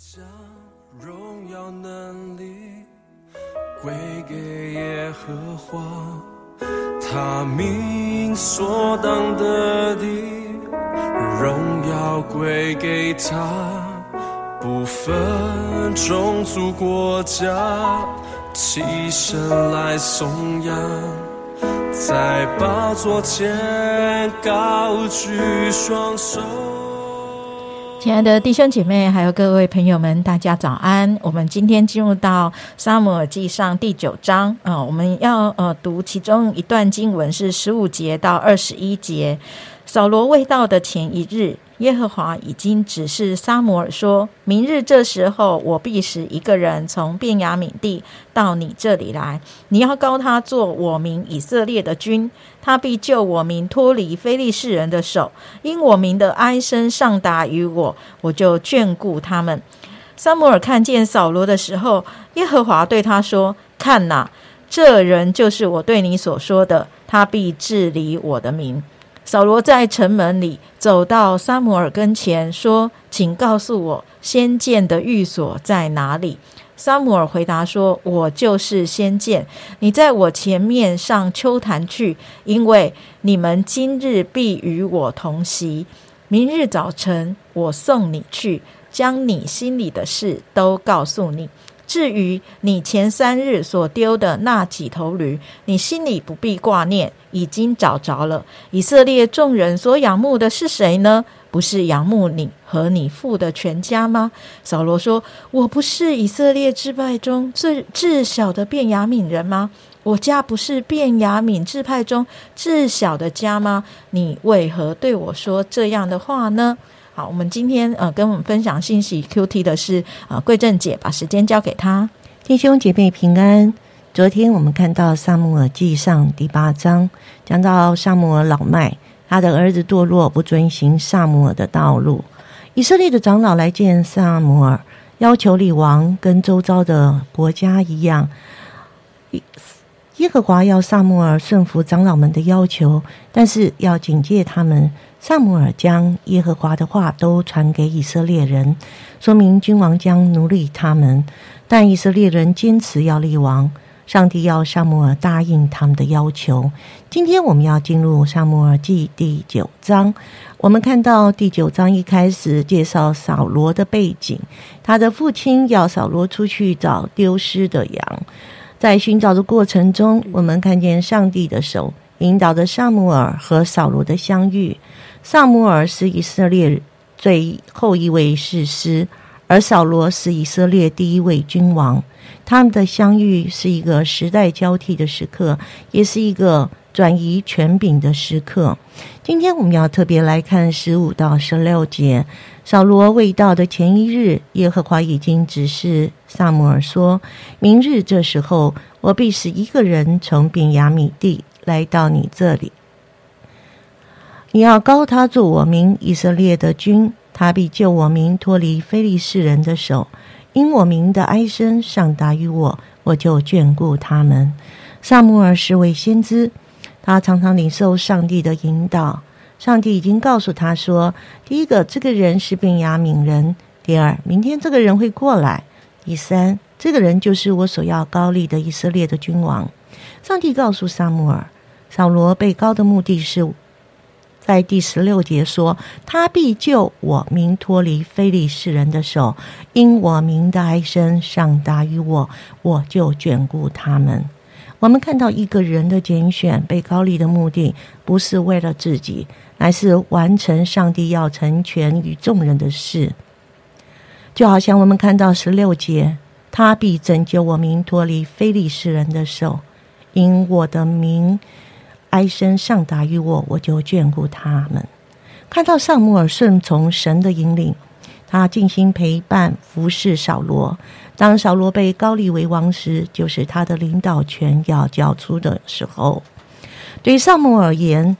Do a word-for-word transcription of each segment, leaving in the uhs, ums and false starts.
将荣耀能力归给耶和华，他名所当得的荣耀归给他，不分种族国家，起身来颂扬，在宝座前高举双手。亲爱的弟兄姐妹还有各位朋友们，大家早安。我们今天进入到撒母耳记上第九章、呃、我们要、呃、读其中一段经文，是十五节到二十一节。扫罗未到的前一日，耶和华已经指示撒母耳说，明日这时候，我必使一个人从便雅悯地到你这里来，你要膏他做我民以色列的君，他必救我民脱离非利士人的手，因我民的哀声上达于我，我就眷顾他们。撒母耳看见扫罗的时候，耶和华对他说，看哪，这人就是我对你所说的，他必治理我的民。扫罗在城门里走到撒母耳跟前，说，请告诉我先见的寓所在哪里。撒母耳回答说，我就是先见，你在我前面上邱坛去，因为你们今日必与我同席，明日早晨我送你去，将你心里的事都告诉你。至于你前三日所丢的那几头驴，你心里不必挂念，已经找着了。以色列众人所仰慕的是谁呢？不是仰慕你和你父的全家吗？扫罗说，我不是以色列支派中最至小的便雅悯人吗？我家不是便雅悯支派中至小的家吗？你为何对我说这样的话呢？好，我们今天呃跟我们分享信息 Q T 的是呃桂正姐，把时间交给她。弟兄姐妹平安。昨天我们看到撒母耳记上第八章，讲到撒母耳老迈，他的儿子堕落，不遵行撒母耳的道路。以色列的长老来见撒母耳，要求列王跟周遭的国家一样，耶和华要撒母耳顺服长老们的要求，但是要警戒他们。撒母耳将耶和华的话都传给以色列人，说明君王将奴隶他们，但以色列人坚持要立王，上帝要撒母耳答应他们的要求。今天我们要进入撒母耳记第九章，我们看到第九章一开始介绍扫罗的背景，他的父亲要扫罗出去找丢失的羊，在寻找的过程中，我们看见上帝的手引导着撒母耳和扫罗的相遇。撒母耳是以色列最后一位士师，而扫罗是以色列第一位君王。他们的相遇是一个时代交替的时刻，也是一个转移权柄的时刻。今天我们要特别来看十五到十六节。扫罗未到的前一日，耶和华已经指示撒母耳说，明日这时候，我必使一个人从便雅悯地来到你这里，你要膏他做我民以色列的君，他必救我民脱离非利士人的手，因我民的哀声上达于我，我就眷顾他们。撒母耳是位先知，他常常领受上帝的引导。上帝已经告诉他说，第一个，这个人是便雅悯人；第二，明天这个人会过来；第三，这个人就是我所要膏立的以色列的君王。上帝告诉撒母耳，扫罗被膏的目的是在第十六节说，他必救我民脱离非利士人的手，因我民的哀声上达于我，我就眷顾他们。我们看到一个人的拣选被膏立的目的，不是为了自己，乃是完成上帝要成全于众人的事。就好像我们看到十六节，他必拯救我民脱离非利士人的手，因我的民哀声上达于我，我就眷顾他们。看到撒母耳顺从神的引领，他尽心陪伴服侍扫罗。当扫罗被膏立为王时，就是他的领导权要交出的时候。对于撒母耳而言，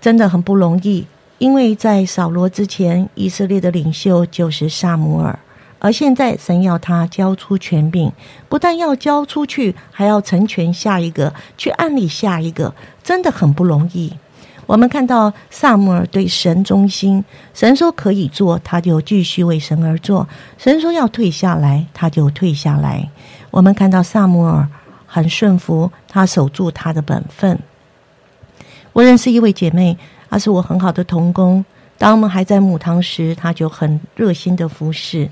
真的很不容易，因为在扫罗之前，以色列的领袖就是撒母耳，而现在神要他交出权柄，不但要交出去，还要成全下一个，去按立下一个，真的很不容易。我们看到撒母耳对神忠心，神说可以做，他就继续为神而做；神说要退下来，他就退下来。我们看到撒母耳很顺服，他守住他的本分。我认识一位姐妹，她是我很好的同工。当我们还在母堂时，她就很热心的服侍，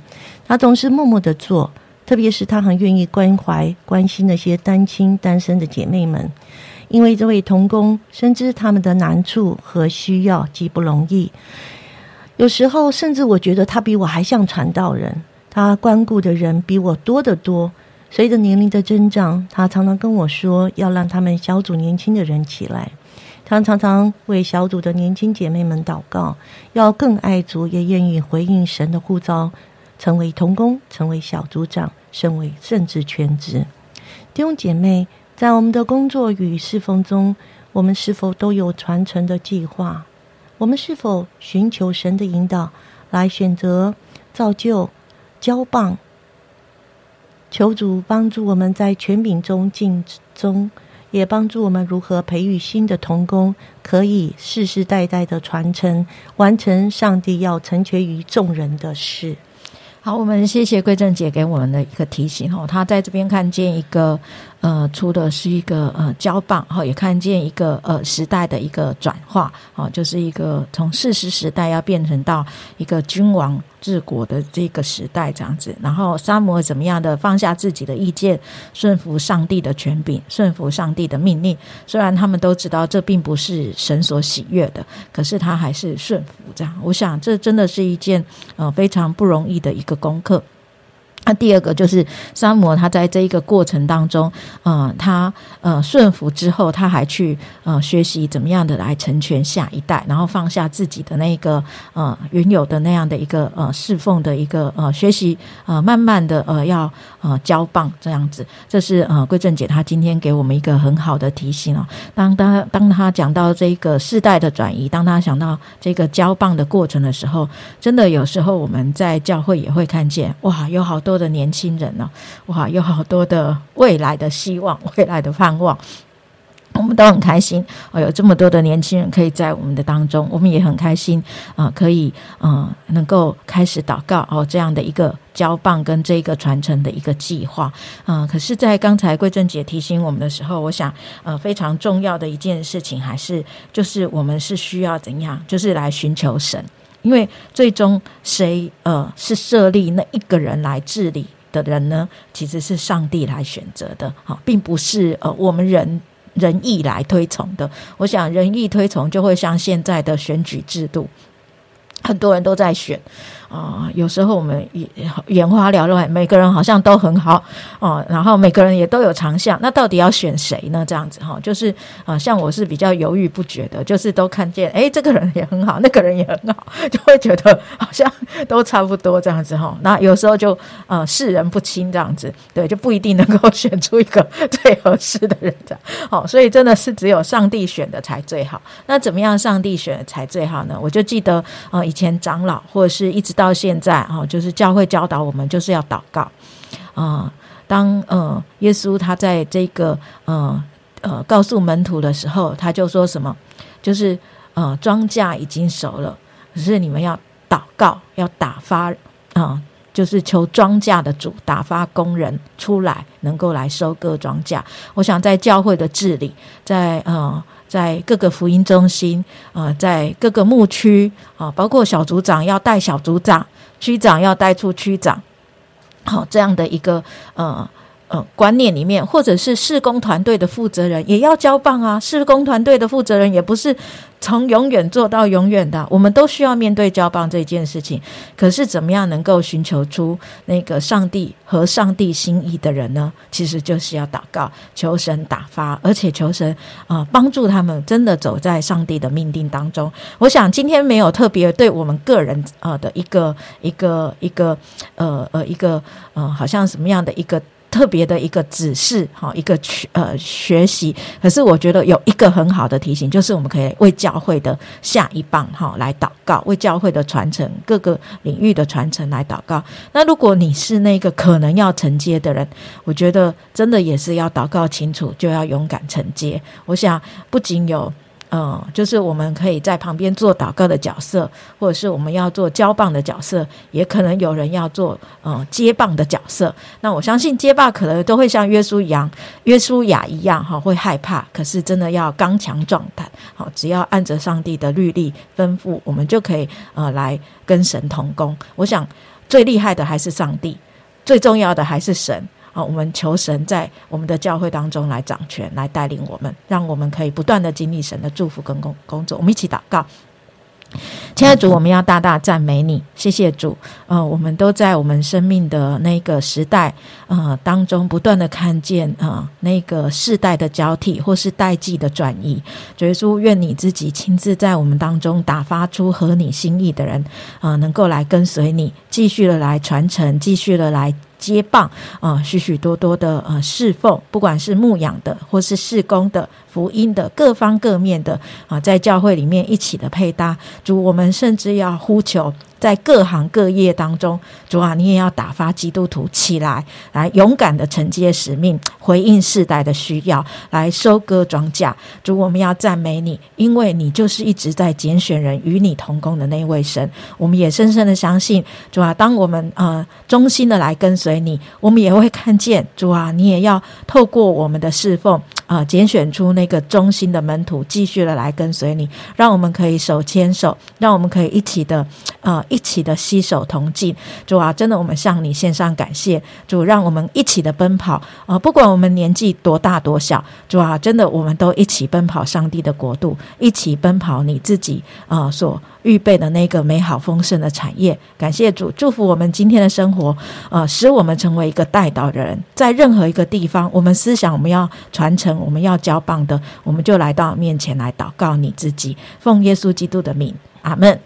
她总是默默的做，特别是她很愿意关怀关心那些单亲单身的姐妹们。因为这位同工深知他们的难处和需要极不容易，有时候甚至我觉得她比我还像传道人，她关顾的人比我多得多。随着年龄的增长，她常常跟我说要让他们小组年轻的人起来，他常常为小组的年轻姐妹们祷告，要更爱主，也愿意回应神的呼召，成为同工，成为小组长，身为甚至全职。弟兄姐妹，在我们的工作与侍奉中，我们是否都有传承的计划？我们是否寻求神的引导，来选择、造就、交棒？求主帮助我们在权柄中尽忠，也帮助我们如何培育新的同工，可以世世代代的传承，完成上帝要成全于众人的事。好，我们谢谢桂正姐给我们的一个提醒。她在这边看见一个呃，出的是一个呃交棒，也看见一个呃时代的一个转化，就是一个从士师时代要变成到一个君王治国的这个时代这样子。然后撒母耳怎么样的放下自己的意见，顺服上帝的权柄，顺服上帝的命令，虽然他们都知道这并不是神所喜悦的，可是他还是顺服这样。我想这真的是一件呃非常不容易的一个功课。那第二个就是撒母耳他在这一个过程当中，呃，他呃顺服之后，他还去呃学习怎么样的来成全下一代，然后放下自己的那个呃原有的那样的一个呃侍奉的一个呃学习，呃慢慢的呃要呃交棒这样子。这是呃桂正姐她今天给我们一个很好的提醒哦。当他当他讲到这个世代的转移，当他想到这个交棒的过程的时候，真的有时候我们在教会也会看见，哇，有好多。多的年轻人呢、哦，哇，有好多的未来的希望，未来的盼望，我们都很开心、哦、有这么多的年轻人可以在我们的当中，我们也很开心、呃、可以、呃、能够开始祷告、哦、这样的一个交棒跟这个传承的一个计划、呃、可是在刚才桂正姐提醒我们的时候，我想、呃、非常重要的一件事情还是就是我们是需要怎样，就是来寻求神，因为最终谁呃是设立那一个人来治理的人呢？其实是上帝来选择的，好、哦，并不是呃我们人人意来推崇的。我想人意推崇就会像现在的选举制度，很多人都在选啊、呃，有时候我们眼花缭乱，每个人好像都很好哦、呃，然后每个人也都有长项，那到底要选谁呢？这样子哈、哦，就是啊、呃，像我是比较犹豫不决的，就是都看见哎，这个人也很好，那个人也很好，就会觉得好像都差不多这样子哈、哦。那有时候就呃识人不清这样子，对，就不一定能够选出一个最合适的人这样。好、哦，所以真的是只有上帝选的才最好。那怎么样上帝选的才最好呢？我就记得呃以前长老或者是一直到到现在、哦、就是教会教导我们就是要祷告、呃、当、呃、耶稣他在这个、呃呃、告诉门徒的时候，他就说什么，就是、呃、庄稼已经熟了，可是你们要祷告，要打发、呃、就是求庄稼的主打发工人出来，能够来收割庄稼。我想在教会的治理，在呃在各个福音中心、呃、在各个牧区、呃、包括小组长要带小组长，区长要带出区长、哦、这样的一个呃呃观念里面，或者是事工团队的负责人也要交棒啊，事工团队的负责人也不是从永远做到永远的、啊、我们都需要面对交棒这件事情。可是怎么样能够寻求出那个上帝和上帝心意的人呢？其实就是要祷告，求神打发，而且求神、呃、帮助他们真的走在上帝的命定当中。我想今天没有特别对我们个人、呃、的一个一个一个呃呃一个呃好像什么样的一个特别的一个指示，一个呃学习，可是我觉得有一个很好的提醒，就是我们可以为教会的下一棒来祷告，为教会的传承，各个领域的传承来祷告。那如果你是那个可能要承接的人，我觉得真的也是要祷告清楚，就要勇敢承接。我想不仅有嗯，就是我们可以在旁边做祷告的角色，或者是我们要做交棒的角色，也可能有人要做嗯接棒的角色。那我相信接棒可能都会像约书亚、约书亚一样会害怕，可是真的要刚强壮胆，只要按着上帝的律例吩咐，我们就可以呃来跟神同工。我想最厉害的还是上帝，最重要的还是神。好，我们求神在我们的教会当中来掌权，来带领我们，让我们可以不断的经历神的祝福跟工作。我们一起祷告。亲爱的主，我们要大大赞美你，谢谢主。呃，我们都在我们生命的那个时代呃当中，不断的看见呃那个世代的交替或是代际的转移。主耶稣，愿你自己亲自在我们当中打发出合你心意的人，呃，能够来跟随你，继续的来传承，继续的来接棒，呃，许许多多的呃侍奉，不管是牧养的，或是事工的、福音的，各方各面的啊、呃，在教会里面一起的配搭。主，我们甚至要呼求，在各行各业当中，主啊，你也要打发基督徒起来，来勇敢的承接使命，回应世代的需要，来收割庄稼。主，我们要赞美你，因为你就是一直在拣选人与你同工的那位神。我们也深深的相信，主啊，当我们呃忠心的来跟随你，我们也会看见，主啊，你也要透过我们的侍奉呃拣选出那个忠心的门徒，继续的来跟随你，让我们可以手牵手，让我们可以一起的呃一起的携手同进。主啊，真的我们向你献上感谢。主，让我们一起的奔跑、呃、不管我们年纪多大多小，主啊，真的我们都一起奔跑上帝的国度，一起奔跑你自己、呃、所预备的那个美好丰盛的产业。感谢主，祝福我们今天的生活、呃、使我们成为一个带导的人，在任何一个地方我们思想我们要传承我们要交棒的，我们就来到面前来祷告你自己，奉耶稣基督的名，阿们。